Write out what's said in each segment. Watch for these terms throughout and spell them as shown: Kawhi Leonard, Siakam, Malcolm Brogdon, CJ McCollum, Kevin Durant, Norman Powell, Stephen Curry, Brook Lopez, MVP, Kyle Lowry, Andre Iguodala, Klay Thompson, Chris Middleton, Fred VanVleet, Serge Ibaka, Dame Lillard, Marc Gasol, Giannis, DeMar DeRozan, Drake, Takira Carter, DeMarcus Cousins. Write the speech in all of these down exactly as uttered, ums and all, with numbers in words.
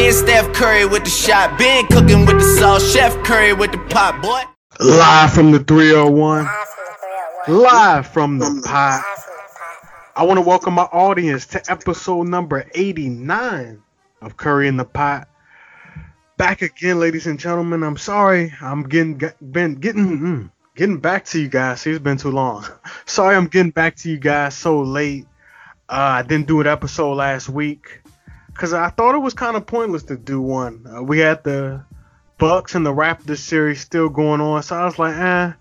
Been Steph Curry with the shot. Been cooking with the sauce. Chef Curry with the pot, boy. Live from the three oh one. Live from the pot. I want to welcome my audience to episode number eighty-nine of Curry in the Pot. Back again, ladies and gentlemen. I'm sorry. I'm getting been getting mm, getting back to you guys. It's been too long. Sorry, I'm getting back to you guys so late. Uh, I didn't do an episode last week because I thought it was kind of pointless to do one. Uh, we had the Bucks and the Raptors series still going on, so I was like, eh,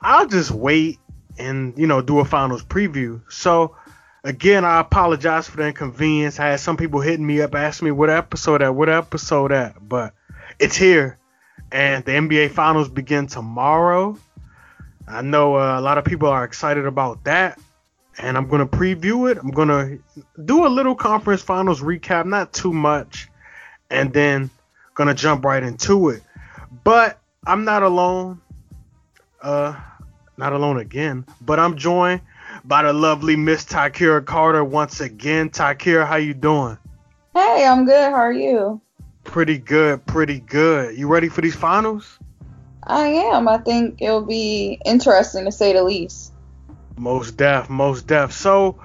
I'll just wait and, you know, do a finals preview. So again, I apologize for the inconvenience. I had some people hitting me up asking me what episode at, what episode at, but it's here. And the N B A finals begin tomorrow. I know uh, a lot of people are excited about that. And I'm going to preview it. I'm going to do a little conference finals recap, not too much, and then going to jump right into it. But I'm not alone. Uh, not alone again. But I'm joined by the lovely Miss Takira Carter once again. Takira, how you doing? Hey, I'm good. How are you? Pretty good. Pretty good. You ready for these finals? I am. I think it'll be interesting to say the least. Most def, most def. So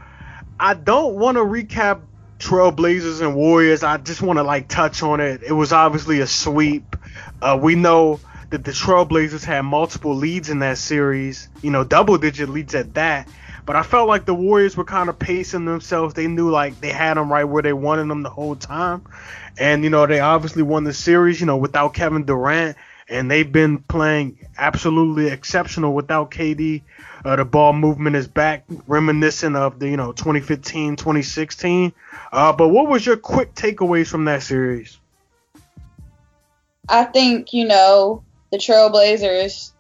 I don't want to recap Trailblazers and Warriors. I just want to like touch on it. It was obviously a sweep. Uh, we know that the Trailblazers had multiple leads in that series, you know, double digit leads at that. But I felt like the Warriors were kind of pacing themselves. They knew like they had them right where they wanted them the whole time. And, you know, they obviously won the series, you know, without Kevin Durant. And they've been playing absolutely exceptional without K D. Uh, the ball movement is back, reminiscent of the, you know, twenty fifteen, twenty sixteen. Uh, but what was your quick takeaways from that series? I think, you know, the Trailblazers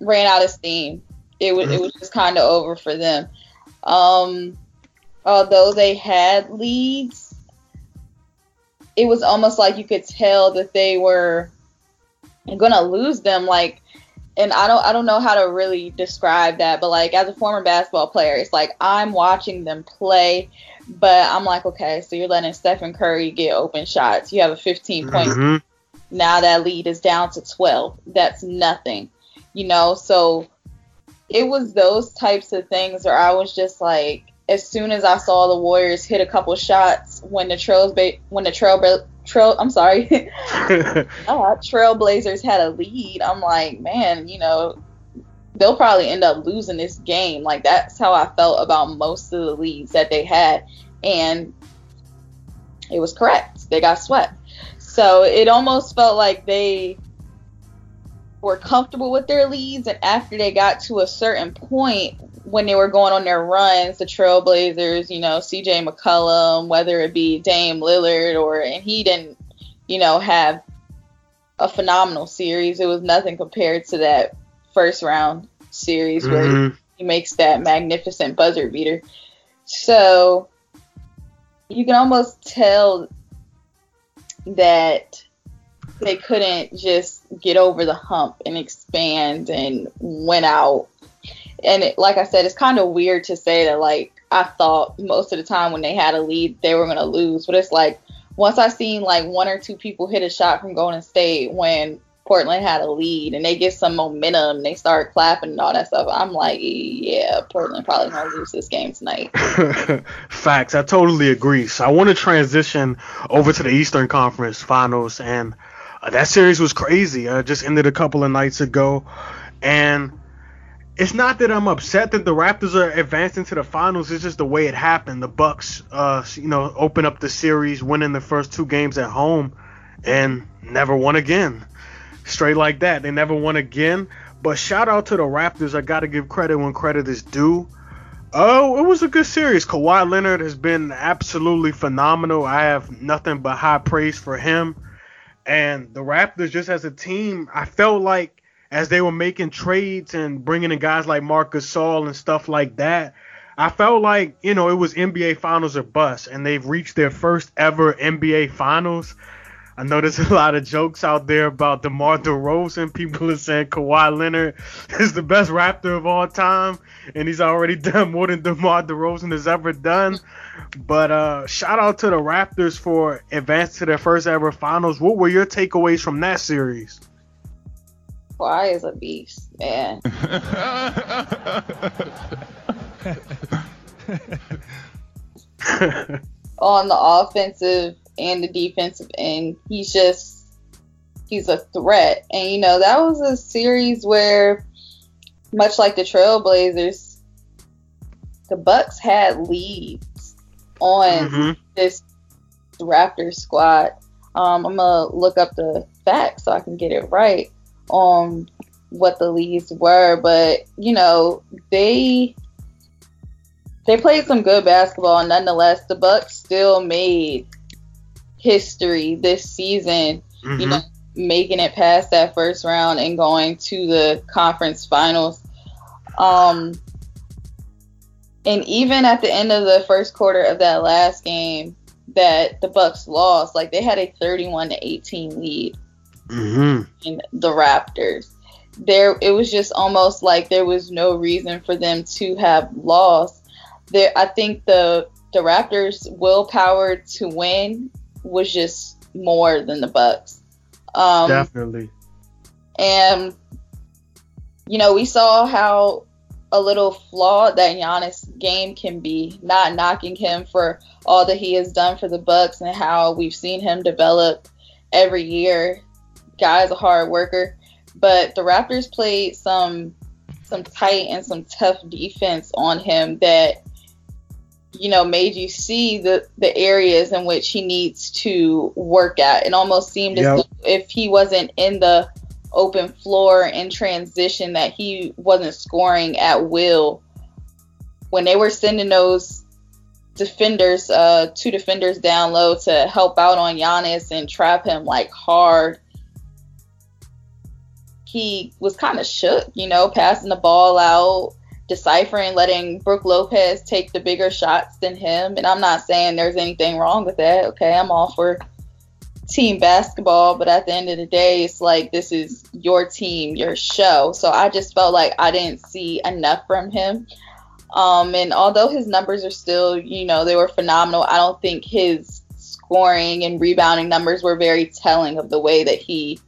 ran out of steam. It was, mm-hmm. it was just kind of over for them. Um, although they had leads, it was almost like you could tell that they were gonna lose them, like, and I don't I don't know how to really describe that, but like as a former basketball player, it's like I'm watching them play, but I'm like, okay, so you're letting Stephen Curry get open shots. You have a fifteen point mm-hmm. now that lead is down to twelve. That's nothing. You know, so it was those types of things where I was just like, as soon as I saw the Warriors hit a couple shots when the trails ba- when the trail ba- Trail, I'm sorry. oh, Trailblazers had a lead. I'm like, man, you know, they'll probably end up losing this game. Like, that's how I felt about most of the leads that they had. And it was correct. They got swept. So it almost felt like they were comfortable with their leads. And after they got to a certain point, when they were going on their runs, the Trailblazers, you know, C J McCollum, whether it be Dame Lillard or, and he didn't, you know, have a phenomenal series. It was nothing compared to that first round series mm-hmm. where he makes that magnificent buzzer beater. So you can almost tell that they couldn't just get over the hump and expand and win out. And it, like I said, it's kind of weird to say that, like, I thought most of the time when they had a lead, they were going to lose. But it's like, once I seen, like, one or two people hit a shot from Golden State when Portland had a lead and they get some momentum and they start clapping and all that stuff, I'm like, yeah, Portland probably going to lose this game tonight. Facts. I totally agree. So I want to transition over to the Eastern Conference Finals. And uh, that series was crazy. Uh, just ended a couple of nights ago. And it's not that I'm upset that the Raptors are advancing to the finals. It's just the way it happened. The Bucks, uh, you know, open up the series, winning the first two games at home, and never won again. Straight like that. They never won again. But shout out to the Raptors. I got to give credit when credit is due. Oh, it was a good series. Kawhi Leonard has been absolutely phenomenal. I have nothing but high praise for him. And the Raptors, just as a team, I felt like, as they were making trades and bringing in guys like Marc Gasol and stuff like that, I felt like, you know, it was N B A Finals or bust, and they've reached their first ever N B A Finals. I know there's a lot of jokes out there about DeMar DeRozan. People are saying Kawhi Leonard is the best Raptor of all time, and he's already done more than DeMar DeRozan has ever done. But uh, shout out to the Raptors for advancing to their first ever finals. What were your takeaways from that series? Kawhi is a beast, man. On the offensive and the defensive end, he's just he's a threat. And you know, that was a series where, much like the Trailblazers, the Bucks had leads on mm-hmm. this Raptors squad. Um, I'm gonna look up the facts so I can get it right on what the leads were, but you know, they they played some good basketball. Nonetheless, the Bucks still made history this season, mm-hmm. you know, making it past that first round and going to the conference finals. Um, and even at the end of the first quarter of that last game that the Bucks lost, like, they had a thirty-one to eighteen lead mm-hmm. in the Raptors. There, it was just almost like there was no reason for them to have lost. There, I think the the Raptors' willpower to win was just more than the Bucks. Um, Definitely. And, you know, we saw how a little flawed that Giannis' game can be, not knocking him for all that he has done for the Bucks and how we've seen him develop every year. Guy's a hard worker. But the Raptors played some some tight and some tough defense on him that, you know, made you see the, the areas in which he needs to work at. It almost seemed yep. as if he wasn't in the open floor in transition, that he wasn't scoring at will. When they were sending those defenders, uh, two defenders down low to help out on Giannis and trap him like hard, he was kind of shook, you know, passing the ball out, deciphering, letting Brook Lopez take the bigger shots than him. And I'm not saying there's anything wrong with that. Okay, I'm all for team basketball, but at the end of the day, it's like, this is your team, your show. So I just felt like I didn't see enough from him. Um, and although his numbers are still, you know, they were phenomenal, I don't think his scoring and rebounding numbers were very telling of the way that he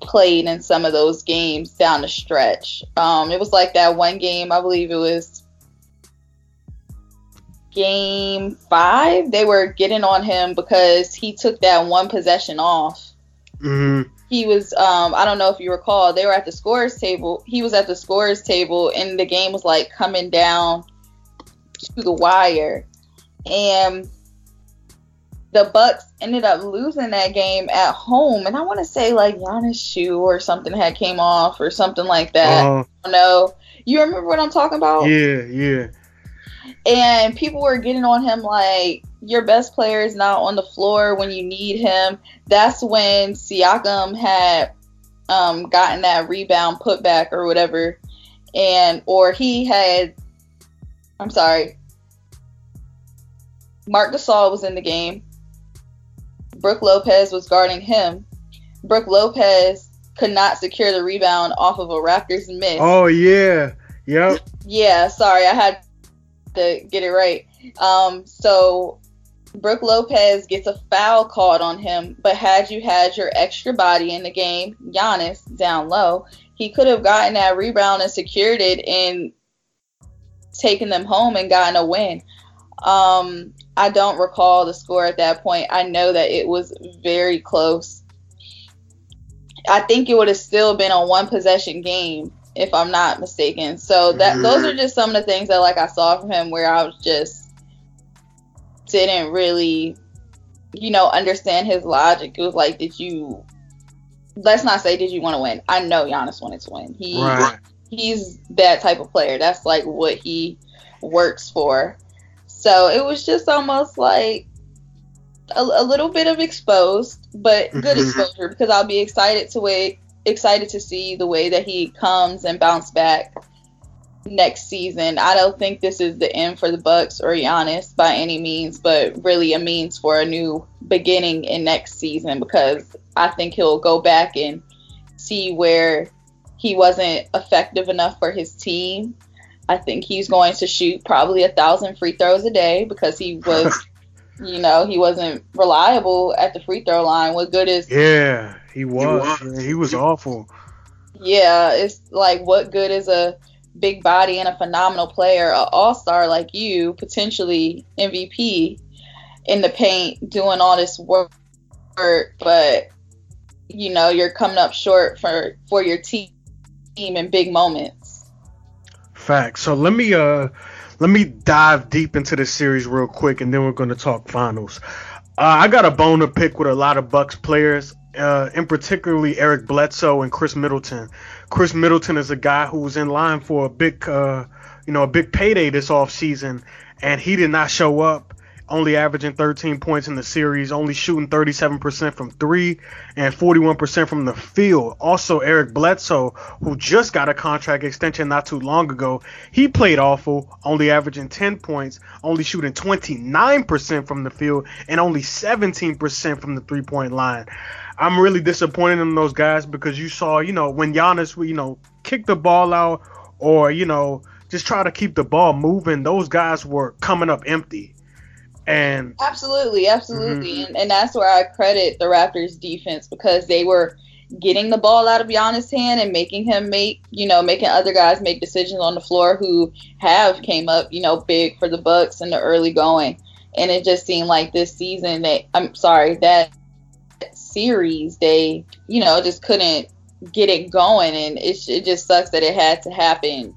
played in some of those games down the stretch. Um, it was like that one game, I believe it was game five, they were getting on him because he took that one possession off. Mm-hmm. He was, um, I don't know if you recall, they were at the scorer's table. He was at the scorer's table and the game was like coming down to the wire. And the Bucks ended up losing that game at home. And I want to say, like, Giannis' shoe or something had came off or something like that. Uh, I don't know. You remember what I'm talking about? Yeah, yeah. And people were getting on him like, your best player is not on the floor when you need him. That's when Siakam had um, gotten that rebound putback or whatever. And, or he had, I'm sorry, Marc Gasol was in the game. Brook Lopez was guarding him. Brook Lopez could not secure the rebound off of a Raptors miss. Oh, yeah. Yep. Yeah, sorry. I had to get it right. Um, so Brook Lopez gets a foul called on him, but had you had your extra body in the game, Giannis, down low, he could have gotten that rebound and secured it and taken them home and gotten a win. Um... I don't recall the score at that point. I know that it was very close. I think it would have still been a one possession game, if I'm not mistaken. So that mm-hmm. those are just some of the things that, like, I saw from him where I was just didn't really, you know, understand his logic. It was like, did you? Let's not say did you want to win. I know Giannis wanted to win. He right. he's that type of player. That's like what he works for. So it was just almost like a, a little bit of exposed, but good mm-hmm. exposure, because I'll be excited to wait, excited to see the way that he comes and bounce back next season. I don't think this is the end for the Bucks or Giannis by any means, but really a means for a new beginning in next season, because I think he'll go back and see where he wasn't effective enough for his team. I think he's going to shoot probably a thousand free throws a day, because he was, you know, he wasn't reliable at the free throw line. What good is... Yeah, he was. He was, he was awful. Yeah, it's like, what good is a big body and a phenomenal player, an all-star like you, potentially M V P, in the paint doing all this work, but, you know, you're coming up short for, for your team in big moments. Facts. So let me uh let me dive deep into this series real quick, and then we're going to talk finals. Uh, I got a bone to pick with a lot of Bucks players, uh, in particularly Eric Bledsoe and Chris Middleton. Chris Middleton is a guy who was in line for a big, uh, you know, a big payday this offseason, and he did not show up, only averaging thirteen points in the series, only shooting thirty-seven percent from three and forty-one percent from the field. Also, Eric Bledsoe, who just got a contract extension not too long ago, he played awful, only averaging ten points, only shooting twenty-nine percent from the field, and only seventeen percent from the three-point line. I'm really disappointed in those guys, because you saw, you know, when Giannis, you know, kicked the ball out or, you know, just try to keep the ball moving, those guys were coming up empty. And absolutely, absolutely. Mm-hmm. And, and that's where I credit the Raptors defense, because they were getting the ball out of Giannis' hand and making him make, you know, making other guys make decisions on the floor who have came up, you know, big for the Bucks in the early going. And it just seemed like this season that, I'm sorry, that series, they, you know, just couldn't get it going, and it, it just sucks that it had to happen.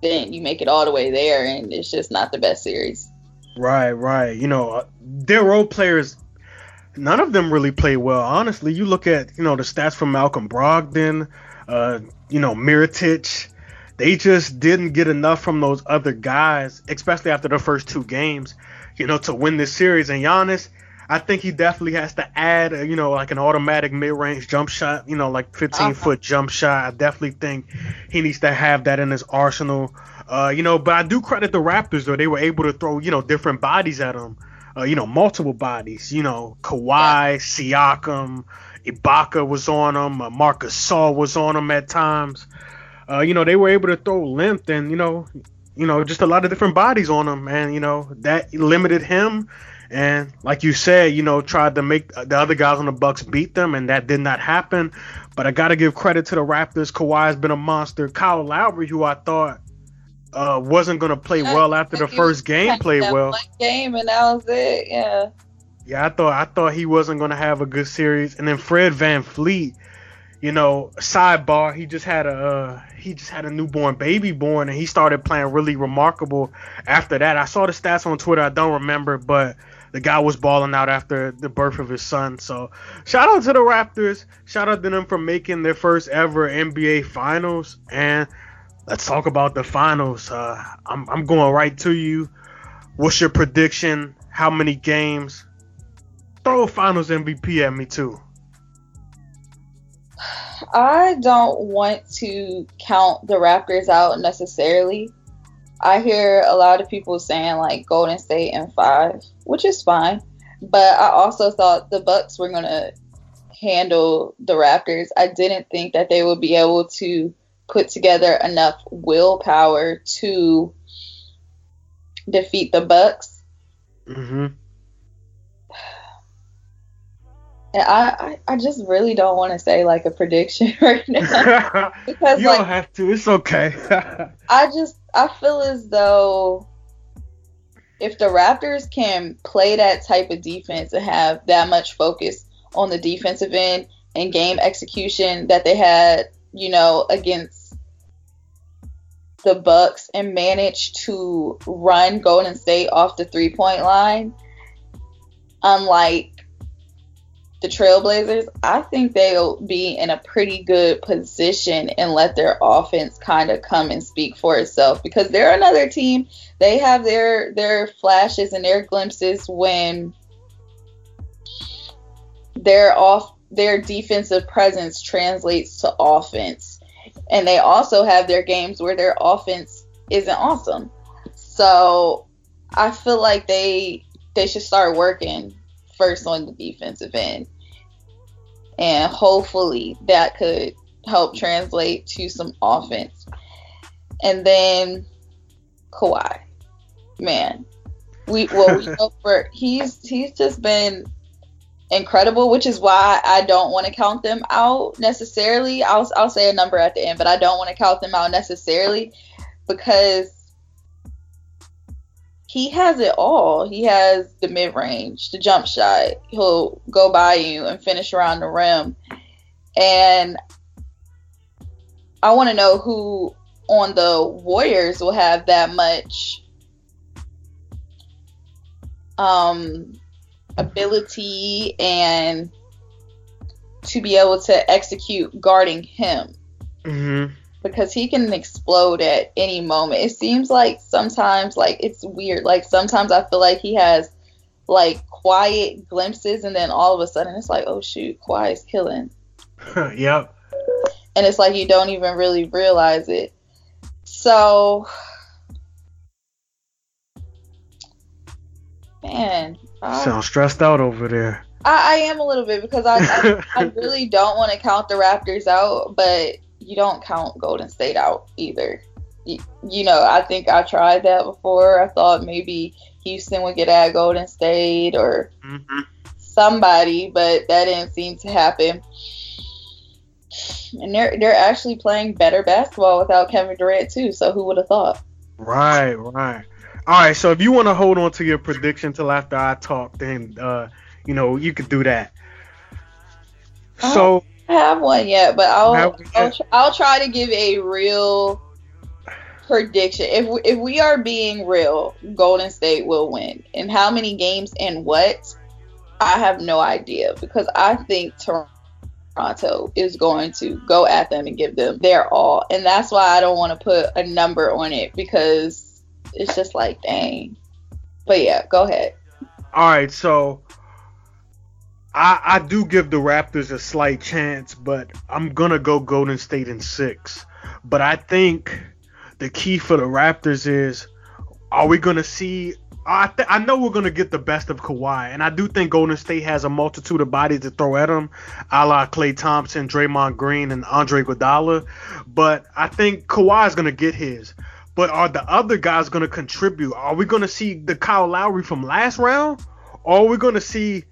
Then you make it all the way there, and it's just not the best series. Right, right. You know, their role players, none of them really play well. Honestly, you look at, you know, the stats from Malcolm Brogdon, uh, you know, Miritich. They just didn't get enough from those other guys, especially after the first two games, you know, to win this series. And Giannis, I think he definitely has to add, you know, like an automatic mid-range jump shot, you know, like fifteen-foot jump shot. I definitely think he needs to have that in his arsenal. Uh, you know, but I do credit the Raptors, though. They were able to throw, you know, different bodies at them, uh, you know, multiple bodies. You know, Kawhi, Siakam, Ibaka was on them. Uh, Marc Gasol was on them at times. Uh, you know, they were able to throw length and, you know, you know, just a lot of different bodies on them. And, you know, that limited him. And like you said, you know, tried to make the other guys on the Bucks beat them, and that did not happen. But I got to give credit to the Raptors. Kawhi has been a monster. Kyle Lowry, who I thought uh, wasn't going to play well after the first game, played well. Game, and that was it. Yeah. Yeah, I thought I thought he wasn't going to have a good series. And then Fred VanVleet, you know, sidebar, he just had a uh, he just had a newborn baby born, and he started playing really remarkable after that. I saw the stats on Twitter. I don't remember, but the guy was balling out after the birth of his son. So shout out to the Raptors. Shout out to them for making their first ever N B A Finals. And let's talk about the finals. Uh, I'm, I'm going right to you. What's your prediction? How many games? Throw a Finals M V P at me too. I don't want to count the Raptors out necessarily. I hear a lot of people saying like Golden State in five, which is fine. But I also thought the Bucks were going to handle the Raptors. I didn't think that they would be able to put together enough willpower to defeat the Bucks. Mm-hmm. And I, I, I just really don't want to say like a prediction right now. Because, you don't like, have to. It's okay. I just I feel as though if the Raptors can play that type of defense and have that much focus on the defensive end and game execution that they had, you know, against the Bucks, and manage to run Golden State off the three-point line, unlike the Trailblazers, I think they'll be in a pretty good position and let their offense kind of come and speak for itself, because they're another team. They have their their flashes and their glimpses when their off their defensive presence translates to offense. And they also have their games where their offense isn't awesome. So I feel like they they should start working first on the defensive end, and hopefully that could help translate to some offense. And then Kawhi, man, we well we know for he's he's just been incredible, which is why I don't want to count them out necessarily. I'll I'll say a number at the end, but I don't want to count them out necessarily because he has it all. He has the mid-range, the jump shot. He'll go by you and finish around the rim. And I want to know who on the Warriors will have that much um, ability and to be able to execute guarding him. Mm-hmm. Because he can explode at any moment. It seems like sometimes, like, it's weird. Like, sometimes I feel like he has, like, quiet glimpses, and then all of a sudden it's like, oh, shoot, Kawhi is killing. Yep. And it's like you don't even really realize it. So, man. I, Sound stressed out over there. I, I am a little bit because I, I, I really don't want to count the Raptors out, but you don't count Golden State out either. You, you know, I think I tried that before. I thought maybe Houston would get at Golden State or mm-hmm. somebody, but that didn't seem to happen. And they're they're actually playing better basketball without Kevin Durant too. So who would have thought? Right, right. All right. So if you want to hold on to your prediction till after I talk, then uh, you know you could do that. So. Oh. I have one yet, but I'll I'll, I'll, try, I'll try to give a real prediction. If we, if we are being real, Golden State will win. And how many games and what? I have no idea because I think Toronto is going to go at them and give them their all. And that's why I don't want to put a number on it because it's just like, dang. But yeah, go ahead. All right, so I, I do give the Raptors a slight chance, but I'm going to go Golden State in six. But I think the key for the Raptors is, are we going to see I, th- I know we're going to get the best of Kawhi, and I do think Golden State has a multitude of bodies to throw at him, a la Klay Thompson, Draymond Green, and Andre Iguodala. But I think Kawhi is going to get his. But are the other guys going to contribute? Are we going to see the Kyle Lowry from last round? Or are we going to see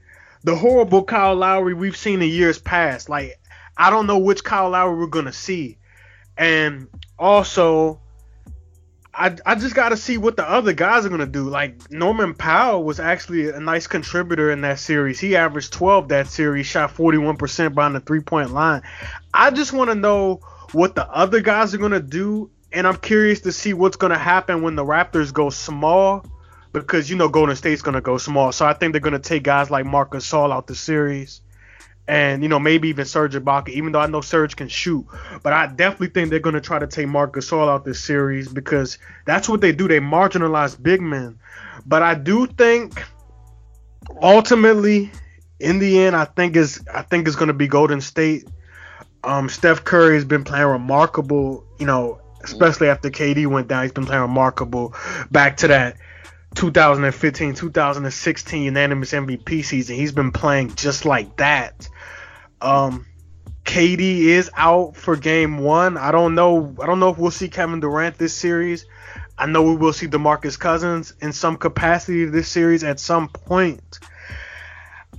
the horrible Kyle Lowry we've seen in years past? Like, I don't know which Kyle Lowry we're going to see. And also, I I just got to see what the other guys are going to do. Like, Norman Powell was actually a nice contributor in that series. He averaged twelve that series, shot forty-one percent behind the three-point line. I just want to know what the other guys are going to do, and I'm curious to see what's going to happen when the Raptors go small. Because, you know, Golden State's going to go small. So I think they're going to take guys like Marc Gasol out the series. And, you know, maybe even Serge Ibaka, even though I know Serge can shoot. But I definitely think they're going to try to take Marc Gasol out this series because that's what they do. They marginalize big men. But I do think ultimately, in the end, I think it's, I think it's going to be Golden State. Um, Steph Curry has been playing remarkable, you know, especially after K D went down. He's been playing remarkable back to that twenty fifteen twenty sixteen unanimous M V P season. He's been playing just like that. Um, K D is out for game one. I don't know. I don't know if we'll see Kevin Durant this series. I know we will see DeMarcus Cousins in some capacity this series at some point.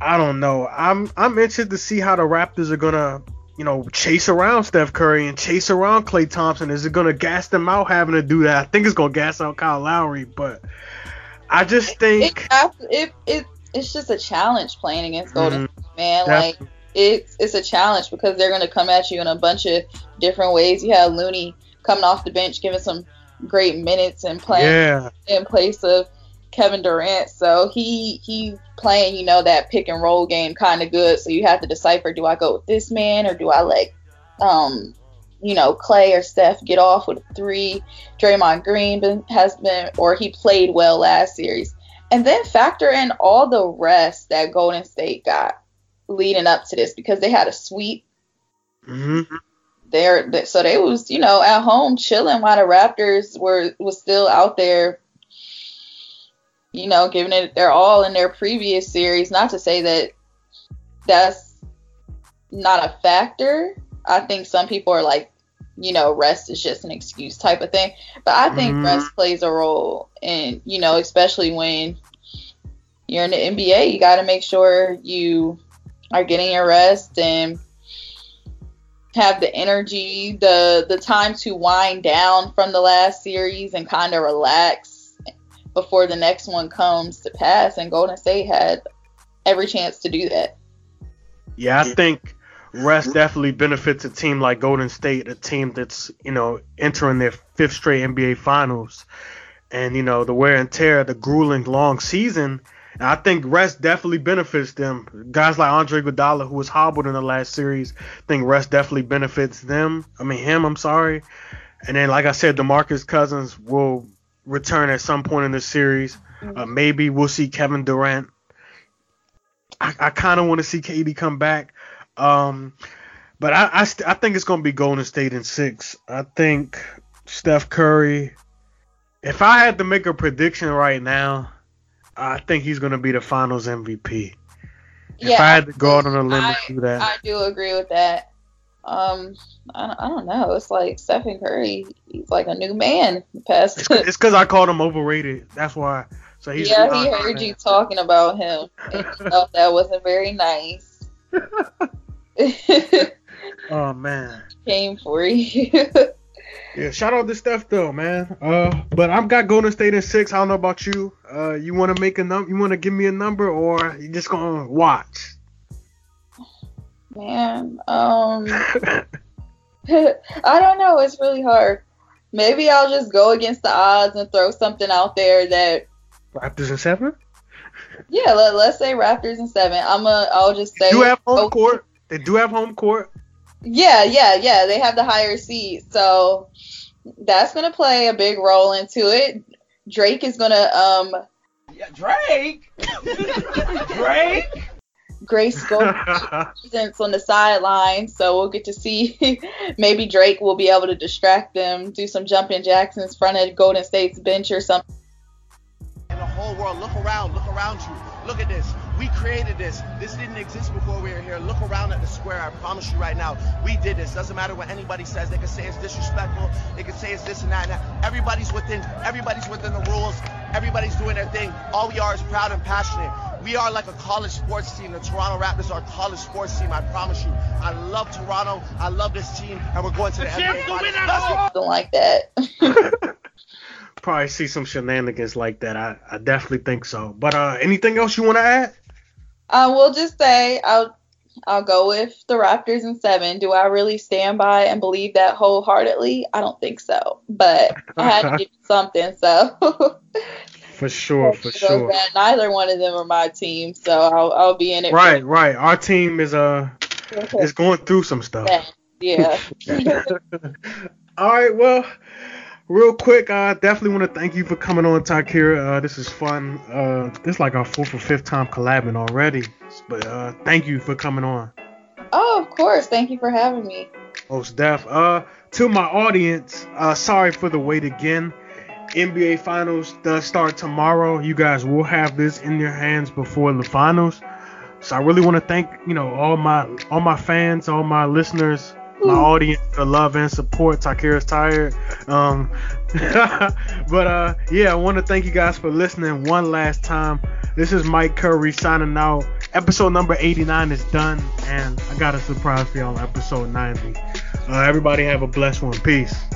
I don't know. I'm I'm interested to see how the Raptors are gonna, you know, chase around Steph Curry and chase around Klay Thompson. Is it gonna gas them out having to do that? I think it's gonna gas out Kyle Lowry, but I just think it, it, it, it it's just a challenge playing against Golden State, mm, man. Like it's it's a challenge because they're gonna come at you in a bunch of different ways. You have Looney coming off the bench, giving some great minutes and playing yeah. in place of Kevin Durant. So he he playing, you know, that pick and roll game kind of good. So you have to decipher: do I go with this man or do I let um you know, Clay or Steph get off with a three. Draymond Green been, has been, or he played well last series. And then factor in all the rest that Golden State got leading up to this because they had a sweep. Mm-hmm. they're so they was, you know, at home chilling while the Raptors were was still out there, you know, giving it their all in their previous series. Not to say that that's not a factor. I think some people are like, you know, rest is just an excuse type of thing. But I think mm. rest plays a role. And, you know, especially when you're in the N B A, you got to make sure you are getting your rest and have the energy, the the time to wind down from the last series and kind of relax before the next one comes to pass. And Golden State had every chance to do that. Yeah, I think rest definitely benefits a team like Golden State, a team that's, you know, entering their fifth straight N B A Finals. And, you know, the wear and tear, the grueling long season, and I think rest definitely benefits them. Guys like Andre Iguodala, who was hobbled in the last series, I think rest definitely benefits them. I mean, him, I'm sorry. And then, like I said, DeMarcus Cousins will return at some point in the series. Uh, maybe we'll see Kevin Durant. I, I kind of want to see K D come back. Um, but I I, st- I think it's going to be Golden State in six. I think Steph Curry, if I had to make a prediction right now, I think he's going to be the Finals M V P. If yeah, I had to go out on a limb and do that. I do agree with that. Um, I, I don't know. It's like Stephen Curry, he's like a new man. Past it's because I called him overrated. That's why. So he's yeah, he heard right you now. Talking about him. And he thought that wasn't very nice. Oh man, came for you. Yeah, shout out to Steph though, man. Uh, but I've got Golden State in six. I don't know about you. Uh, you want to make a num? You want to give me a number, or you just gonna watch? Man, um, I don't know. It's really hard. Maybe I'll just go against the odds and throw something out there that Raptors in seven. Yeah, let, let's say Raptors in seven. I'm a. I'll just say. They do have home oh, court. They do have home court. Yeah, yeah, yeah. They have the higher seed, so that's gonna play a big role into it. Drake is gonna um. Yeah, Drake. Drake. Grace Golden presence on the sideline, so we'll get to see. Maybe Drake will be able to distract them, do some jumping jacks in front of Golden State's bench or something. The whole world, look around, look around you. Look at this. We created this. This didn't exist before we were here. Look around at the square. I promise you right now, we did this. Doesn't matter what anybody says. They can say it's disrespectful. They can say it's this and that. And that. Everybody's within. Everybody's within the rules. Everybody's doing their thing. All we are is proud and passionate. We are like a college sports team. The Toronto Raptors are a college sports team. I promise you. I love Toronto. I love this team, and we're going to the, the N B A. Something like that. Probably see some shenanigans like that. I, I definitely think so. But uh, anything else you want to add? I will just say I'll I'll go with the Raptors in seven. Do I really stand by and believe that wholeheartedly? I don't think so. But I had to give you something. So for sure, for sure. Bad. Neither one of them are my team, so I'll I'll be in it. Right, for- right. Our team is uh is going through some stuff. Yeah. All right. Well. Real quick, I uh, definitely want to thank you for coming on, Takira. Uh, this is fun. Uh, this is like our fourth or fifth time collabing already. But uh, thank you for coming on. Oh, of course. Thank you for having me. Most def. Uh, to my audience, uh, sorry for the wait again. N B A Finals does start tomorrow. You guys will have this in your hands before the Finals. So I really want to thank, you know, all my all my fans, all my listeners. My audience, the love and support. Takira's tired. Um, but, uh, yeah, I want to thank you guys for listening one last time. This is Mike Curry signing out. Episode number eighty-nine is done, and I got a surprise for y'all on episode ninety. Uh, everybody have a blessed one. Peace.